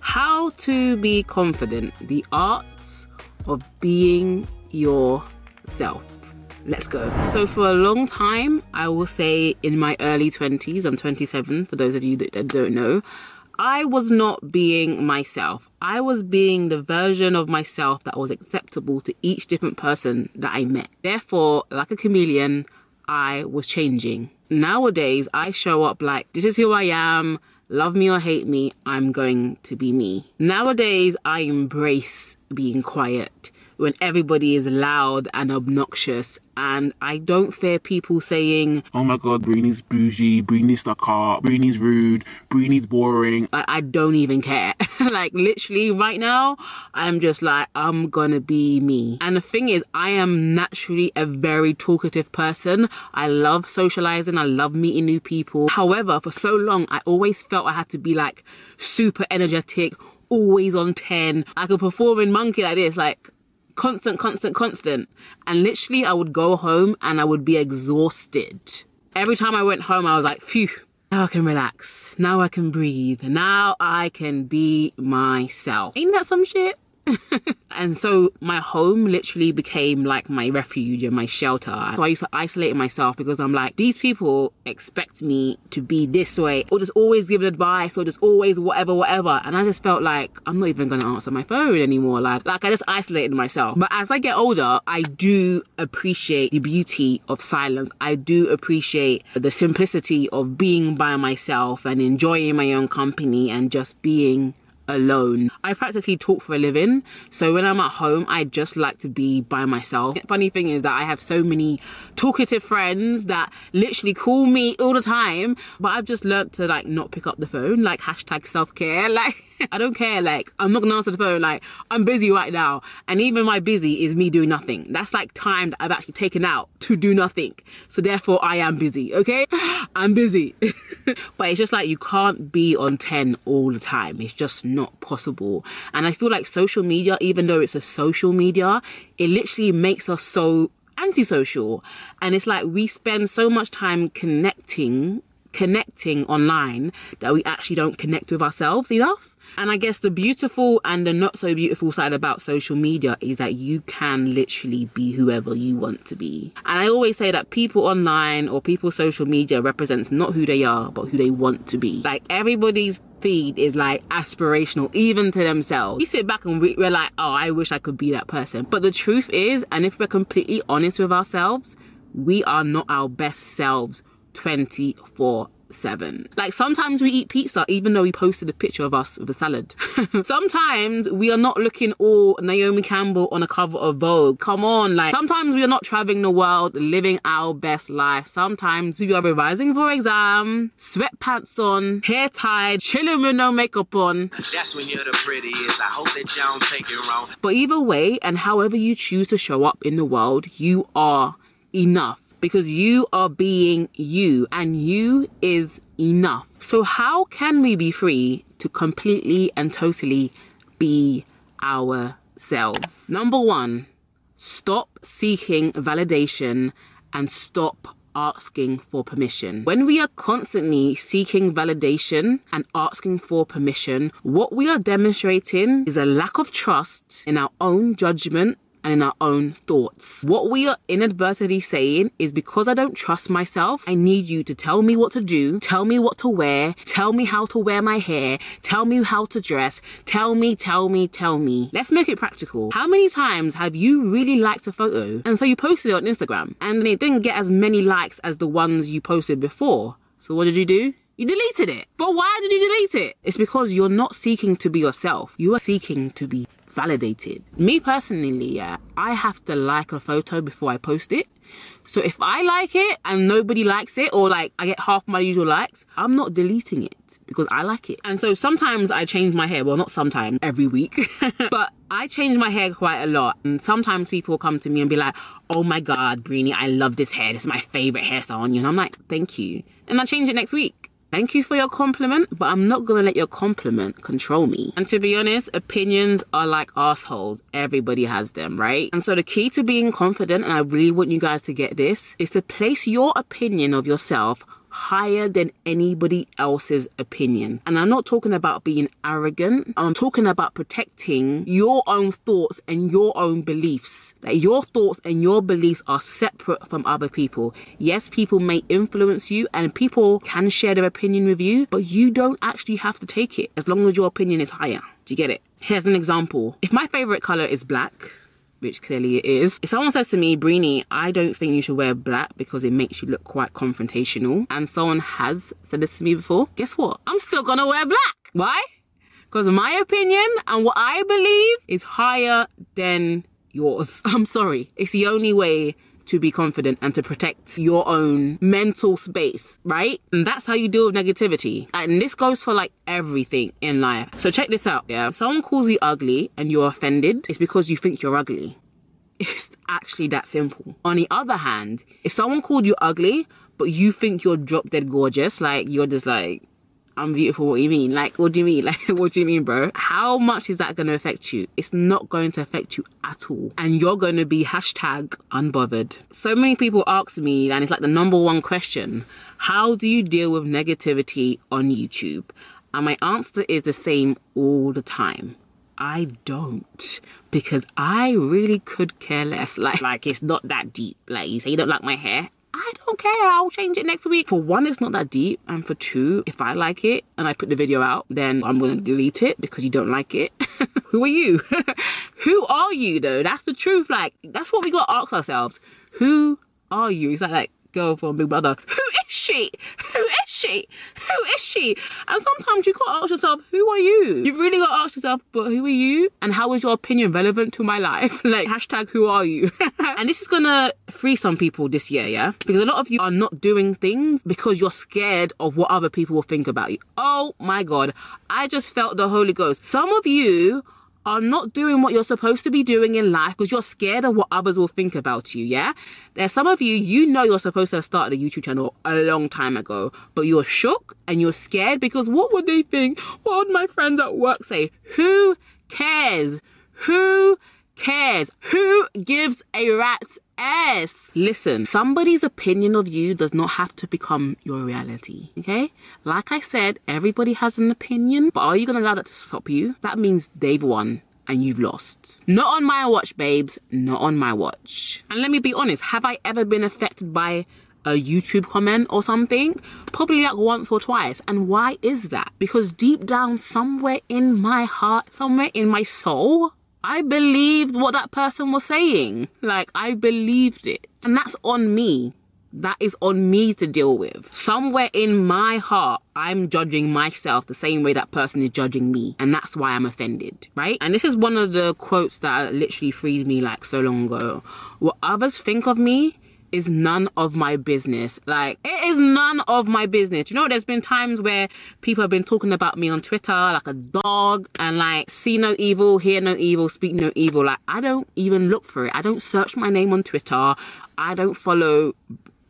how to be confident, the arts of being yourself. Let's go. So for a long time, I will say in my early 20s, I'm 27 for those of you that don't know, I was not being myself. I was being the version of myself that was acceptable to each different person that I met. Therefore, like a chameleon, I was changing. Nowadays, I show up like, this is who I am. Love me or hate me, I'm going to be me. Nowadays, I embrace being quiet when everybody is loud and obnoxious, and I don't fear people saying, oh my God, Breeny's bougie, Breeny's stuck up, Breeny's rude, Breeny's boring. I don't even care. Like, literally right now, I'm just like, I'm gonna be me. And the thing is, I am naturally a very talkative person. I love socializing. I love meeting new people. However, for so long, I always felt I had to be like super energetic, always on 10. I could perform in monkey like this, like constant. And literally I would go home and I would be exhausted. Every time I went home, I was like, phew, now I can relax. Now I can breathe. Now I can be myself. Ain't that some shit? And so my home literally became like my refuge and my shelter. So I used to isolate myself because I'm like, these people expect me to be this way, or just always give advice, or just always whatever. And I just felt like I'm not even gonna answer my phone anymore. Like I just isolated myself. But as I get older, I do appreciate the beauty of silence. I do appreciate the simplicity of being by myself and enjoying my own company and just being alone. I practically talk for a living, so when I'm at home, I just like to be by myself. The funny thing is that I have so many talkative friends that literally call me all the time, but I've just learned to like not pick up the phone, like hashtag self-care. Like, I don't care, like I'm not gonna answer the phone, like I'm busy right now. And even my busy is me doing nothing. That's like time that I've actually taken out to do nothing. So therefore I am busy, okay? I'm busy. But it's just like, you can't be on 10 all the time. It's just not possible. And I feel like social media, even though it's a social media, it literally makes us so antisocial. And it's like, we spend so much time connecting online that we actually don't connect with ourselves enough. And I guess the beautiful and the not so beautiful side about social media is that you can literally be whoever you want to be. And I always say that people online or people social media represents not who they are, but who they want to be. Like, everybody's feed is like aspirational, even to themselves. We sit back and we're like, oh, I wish I could be that person. But the truth is, and if we're completely honest with ourselves, we are not our best selves 24/7. Like, sometimes we eat pizza even though we posted a picture of us with a salad. Sometimes we are not looking all Naomi Campbell on a cover of Vogue. Come on, like, sometimes we are not traveling the world, living our best life. Sometimes we are revising for exam, sweatpants on, hair tied, chilling with no makeup on. That's when you're the prettiest. I hope that y'all don't take it wrong. But either way, and however you choose to show up in the world, you are enough. because you are being you, and you is enough. So how can we be free to completely and totally be ourselves? Number one, stop seeking validation and stop asking for permission. When we are constantly seeking validation and asking for permission, what we are demonstrating is a lack of trust in our own judgment and in our own thoughts. What we are inadvertently saying is, because I don't trust myself, I need you to tell me what to do, tell me what to wear, tell me how to wear my hair, tell me how to dress, tell me. Let's make it practical. How many times have you really liked a photo and so you posted it on Instagram and it didn't get as many likes as the ones you posted before? So what did you do? You deleted it. But why did you delete it? It's because you're not seeking to be yourself. You are seeking to be validated. Me personally, I have to like a photo before I post it. So if I like it and nobody likes it, or like I get half my usual likes, I'm not deleting it because I like it. And so sometimes I change my hair. Well, not sometimes, every week. But I change my hair quite a lot. And sometimes people come to me and be like, oh my God, Breeny, I love this hair. This is my favorite hairstyle on you. And I'm like, thank you. And I change it next week. Thank you for your compliment, but I'm not gonna let your compliment control me. And to be honest, opinions are like assholes. Everybody has them, right? And so the key to being confident, and I really want you guys to get this, is to place your opinion of yourself higher than anybody else's opinion. And I'm not talking about being arrogant. I'm talking about protecting your own thoughts and your own beliefs. Like, your thoughts and your beliefs are separate from other people. Yes, people may influence you and people can share their opinion with you, but you don't actually have to take it as long as your opinion is higher. Do you get it? Here's an example. If my favorite color is black, which clearly it is. If someone says to me, Breeny, I don't think you should wear black because it makes you look quite confrontational, and someone has said this to me before, guess what? I'm still gonna wear black. Why? Because my opinion and what I believe is higher than yours. I'm sorry. It's the only way to be confident and to protect your own mental space, right? And that's how you deal with negativity. And this goes for like everything in life. So check this out, yeah? If someone calls you ugly and you're offended, it's because you think you're ugly. It's actually that simple. On the other hand, if someone called you ugly, but you think you're drop dead gorgeous, like you're just like, I'm beautiful, what do you mean? Like, what do you mean? Like, what do you mean, bro? How much is that going to affect you? It's not going to affect you at all. And you're going to be hashtag unbothered. So many people ask me, and it's like the number one question, how do you deal with negativity on YouTube? And my answer is the same all the time. I don't, because I really could care less. Like it's not that deep. Like, you say you don't like my hair? I don't care, I'll change it next week. For one, it's not that deep. And for two, if I like it and I put the video out, then I'm gonna delete it because you don't like it. Who are you? Who are you though? That's the truth. Like, that's what we gotta ask ourselves. Who are you? It's like girl from Big Brother. Who is she? And sometimes you gotta ask yourself, who are you? You've really gotta ask yourself, but who are you? And how is your opinion relevant to my life? Like, hashtag who are you? And this is gonna free some people this year, yeah? Because a lot of you are not doing things because you're scared of what other people will think about you. Oh my God, I just felt the Holy Ghost. Some of you are not doing what you're supposed to be doing in life because you're scared of what others will think about you, yeah? There's some of you, you know you're supposed to have started a YouTube channel a long time ago, but you're shook and you're scared because what would they think? What would my friends at work say? Who cares? Who cares? Who gives a rat's ass? Listen, somebody's opinion of you does not have to become your reality, okay? Like I said, everybody has an opinion, but are you gonna allow that to stop you? That means they've won and you've lost. Not on my watch, babes, not on my watch. And let me be honest, have I ever been affected by a YouTube comment or something? Probably like once or twice. And why is that? Because deep down, somewhere in my heart, somewhere in my soul, I believed what that person was saying. Like, I believed it. And that's on me. That is on me to deal with. Somewhere in my heart, I'm judging myself the same way that person is judging me. And that's why I'm offended, right? And this is one of the quotes that literally freed me like so long ago. What others think of me is none of my business. Like, it is none of my business. You know, there's been times where people have been talking about me on Twitter like a dog, and like, see no evil, hear no evil, speak no evil. Like, I don't even look for it. I don't search my name on Twitter. I don't follow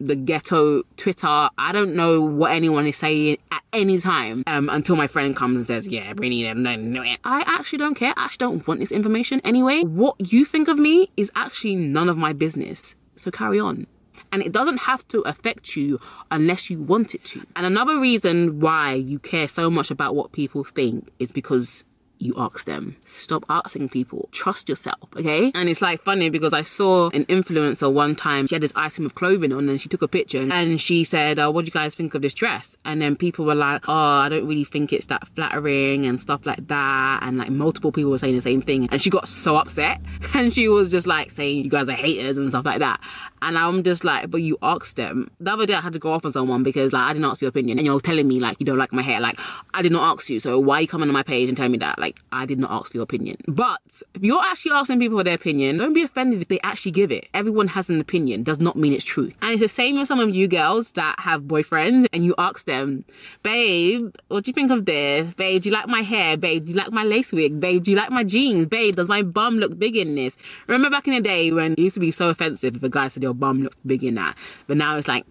the ghetto Twitter. I don't know what anyone is saying at any time until my friend comes and says, yeah, Breeny, no. I actually don't care. I actually don't want this information anyway. What you think of me is actually none of my business. So carry on. And it doesn't have to affect you unless you want it to. And another reason why you care so much about what people think is because you ask them. Stop asking people. Trust yourself, okay? And it's like funny because I saw an influencer one time. She had this item of clothing on and she took a picture and she said, what do you guys think of this dress? And then people were like, oh, I don't really think it's that flattering and stuff like that. And like multiple people were saying the same thing. And she got so upset and she was just like saying, you guys are haters and stuff like that. And I'm just like, but you asked them. The other day I had to go off on someone because like I didn't ask for your opinion and you're telling me like you don't like my hair. Like I did not ask you. So why are you coming on my page and telling me that? Like, I did not ask for your opinion. But if you're actually asking people for their opinion, don't be offended if they actually give it. Everyone has an opinion, does not mean it's truth. And it's the same with some of you girls that have boyfriends and you ask them, babe, what do you think of this? Babe, do you like my hair? Babe, do you like my lace wig? Babe, do you like my jeans? Babe, does my bum look big in this? Remember back in the day when it used to be so offensive if a guy said your bum looked big in that. But now it's like,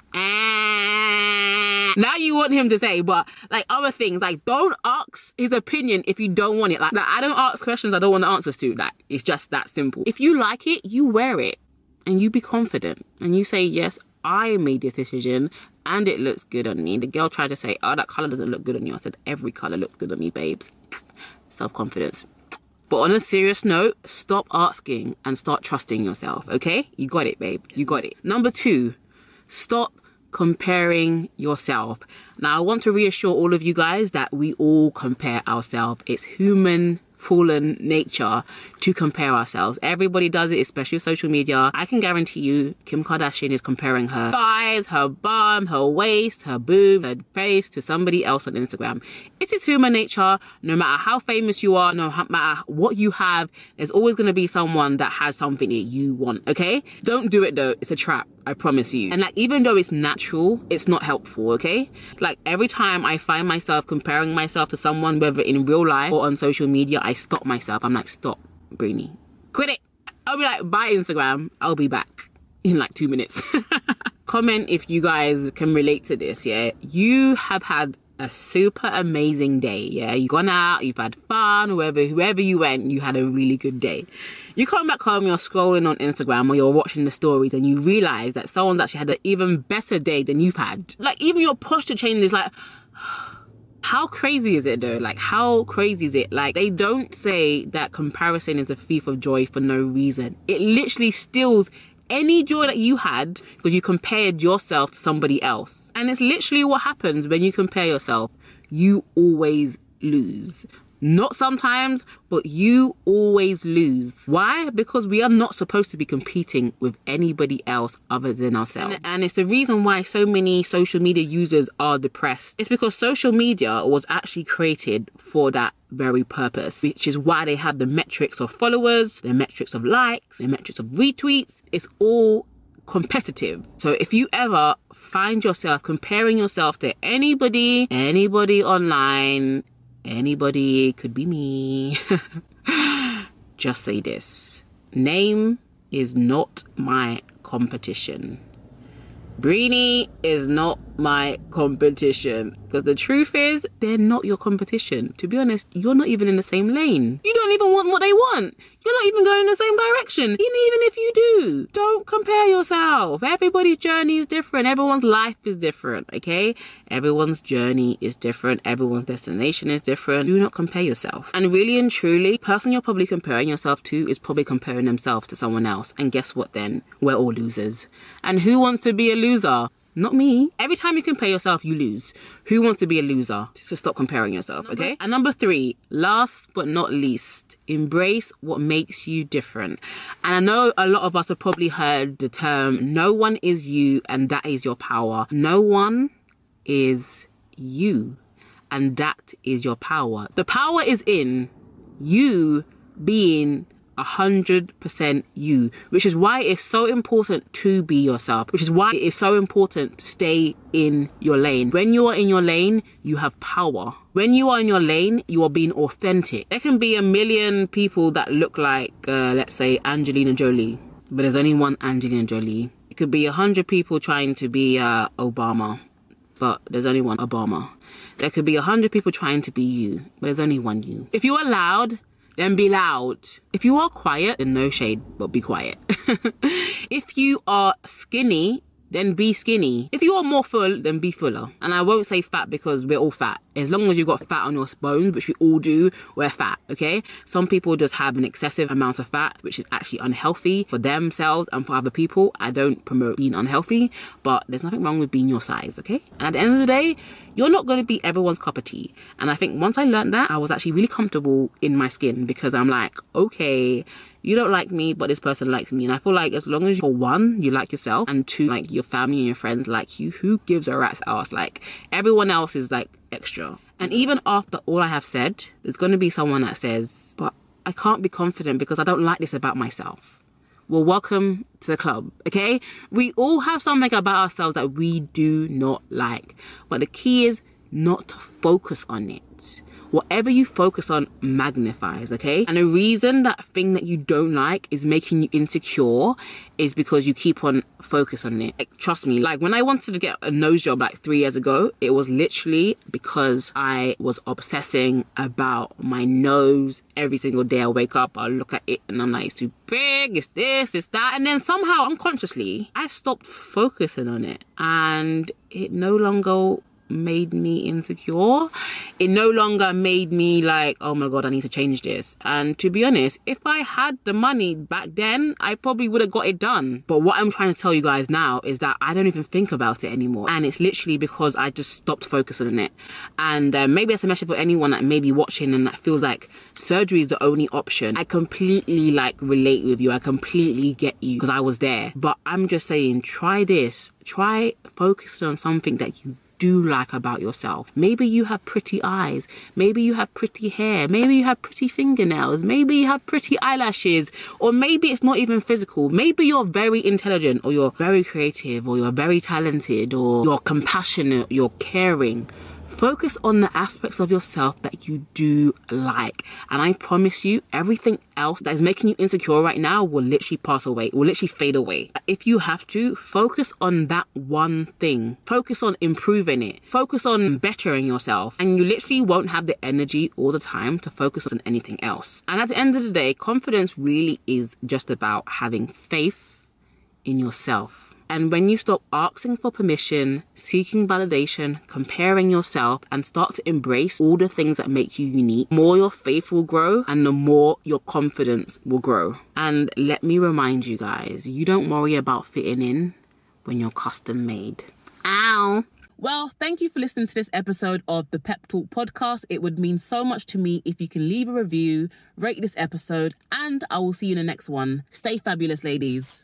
now you want him to say, but like other things, like don't ask his opinion if you don't want it. Like I don't ask questions I don't want the answers to. Like it's just that simple. If you like it, you wear it and you be confident and you say, yes, I made this decision and it looks good on me. The girl tried to say, oh, that color doesn't look good on you. I said, every color looks good on me, babes. Self-confidence. But on a serious note, stop asking and start trusting yourself, okay? You got it, babe. You got it. Number two, stop comparing yourself. Now I want to reassure all of you guys that we all compare ourselves. It's human fallen nature to compare ourselves. Everybody does it, especially social media. I can guarantee you Kim Kardashian is comparing her thighs, her bum, her waist, her boob, her face to somebody else on Instagram. It is human nature. No matter how famous you are, no matter what you have, there's always going to be someone that has something that you want, okay? Don't do it though. It's a trap. I promise you. And like, even though it's natural, it's not helpful, okay? Like every time I find myself comparing myself to someone, whether in real life or on social media, I stop myself. I'm like, stop, Breeny. Quit it. I'll be like, bye Instagram. I'll be back in like 2 minutes. Comment if you guys can relate to this, yeah? You have had a super amazing day, yeah? You've gone out, you've had fun, whoever you went, you had a really good day. You come back home, you're scrolling on Instagram or you're watching the stories and you realise that someone's actually had an even better day than you've had. Like, even your posture changes, like, how crazy is it though? Like, how crazy is it? Like, they don't say that comparison is a thief of joy for no reason. It literally steals any joy that you had because you compared yourself to somebody else. And it's literally what happens when you compare yourself. You always lose. Not sometimes, but you always lose. Why? Because we are not supposed to be competing with anybody else other than ourselves. And it's the reason why so many social media users are depressed. It's because social media was actually created for that very purpose, which is why they have the metrics of followers, the metrics of likes, the metrics of retweets. It's all competitive. So if you ever find yourself comparing yourself to anybody online, anybody, could be me, just say this: name is not my competition. Breeny is not my competition, because the truth is they're not your competition. To be honest, you're not even in the same lane. You don't even want what they want. You're not even going in the same direction. And even if you do, don't compare yourself. Everybody's journey is different. Everyone's life is different, okay? Everyone's journey is different. Everyone's destination is different. Do not compare yourself. And really and truly, the person you're probably comparing yourself to is probably comparing themselves to someone else. And guess what then? We're all losers. And who wants to be a loser? Not me. Every time you compare yourself, you lose. Who wants to be a loser? So stop comparing yourself, okay? And number three, last but not least, embrace what makes you different. And I know a lot of us have probably heard the term, no one is you and that is your power. No one is you and that is your power. The power is in you being 100% you, which is why it's so important to be yourself, which is why it is so important to stay in your lane. When you are in your lane, you have power. When you are in your lane, you are being authentic. There can be a million people that look like, let's say, Angelina Jolie, but there's only one Angelina Jolie. could be 100 people trying to be Obama, but there's only one Obama. There could be 100 people trying to be you, but there's only one you. If you are loud, then be loud. If you are quiet, then no shade, but be quiet. If you are skinny, then be skinny. If you are more full, then be fuller. And I won't say fat because we're all fat. As long as you've got fat on your bones, which we all do, we're fat, okay? Some people just have an excessive amount of fat, which is actually unhealthy for themselves and for other people. I don't promote being unhealthy, but there's nothing wrong with being your size, okay? And at the end of the day, you're not gonna be everyone's cup of tea. And I think once I learned that, I was actually really comfortable in my skin because I'm like, okay, you don't like me, but this person likes me. And I feel like as long as, for one, you like yourself, and two, like your family and your friends like you, who gives a rat's ass? Like, everyone else is like extra. And even after all I have said, there's gonna be someone that says, but I can't be confident because I don't like this about myself. Well, welcome to the club, okay? We all have something about ourselves that we do not like. But the key is not to focus on it. Whatever you focus on magnifies, okay? And the reason that thing that you don't like is making you insecure is because you keep on focus on it. Like, trust me, like when I wanted to get a nose job like 3 years ago, it was literally because I was obsessing about my nose. Every single day I wake up, I look at it and I'm like, it's too big, it's this, it's that. And then somehow unconsciously, I stopped focusing on it and it no longer made me insecure. It no longer made me like, oh my god, I need to change this. And to be honest, if I had the money back then, I probably would have got it done. But what I'm trying to tell you guys now is that I don't even think about it anymore, and it's literally because I just stopped focusing on it. And maybe that's a message for anyone that may be watching and that feels like surgery is the only option. I completely like relate with you. I completely get you because I was there. But I'm just saying, try this. Try focusing on something that you do like about yourself. Maybe you have pretty eyes, maybe you have pretty hair, maybe you have pretty fingernails, maybe you have pretty eyelashes, or maybe it's not even physical. Maybe you're very intelligent, or you're very creative, or you're very talented, or you're compassionate, you're caring. Focus on the aspects of yourself that you do like. And I promise you, everything else that is making you insecure right now will literally pass away, will literally fade away. If you have to, focus on that one thing. Focus on improving it. Focus on bettering yourself. And you literally won't have the energy all the time to focus on anything else. And at the end of the day, confidence really is just about having faith in yourself. And when you stop asking for permission, seeking validation, comparing yourself, and start to embrace all the things that make you unique, the more your faith will grow and the more your confidence will grow. And let me remind you guys, you don't worry about fitting in when you're custom made. Ow! Well, thank you for listening to this episode of the Pep Talk podcast. It would mean so much to me if you can leave a review, rate this episode, and I will see you in the next one. Stay fabulous, ladies.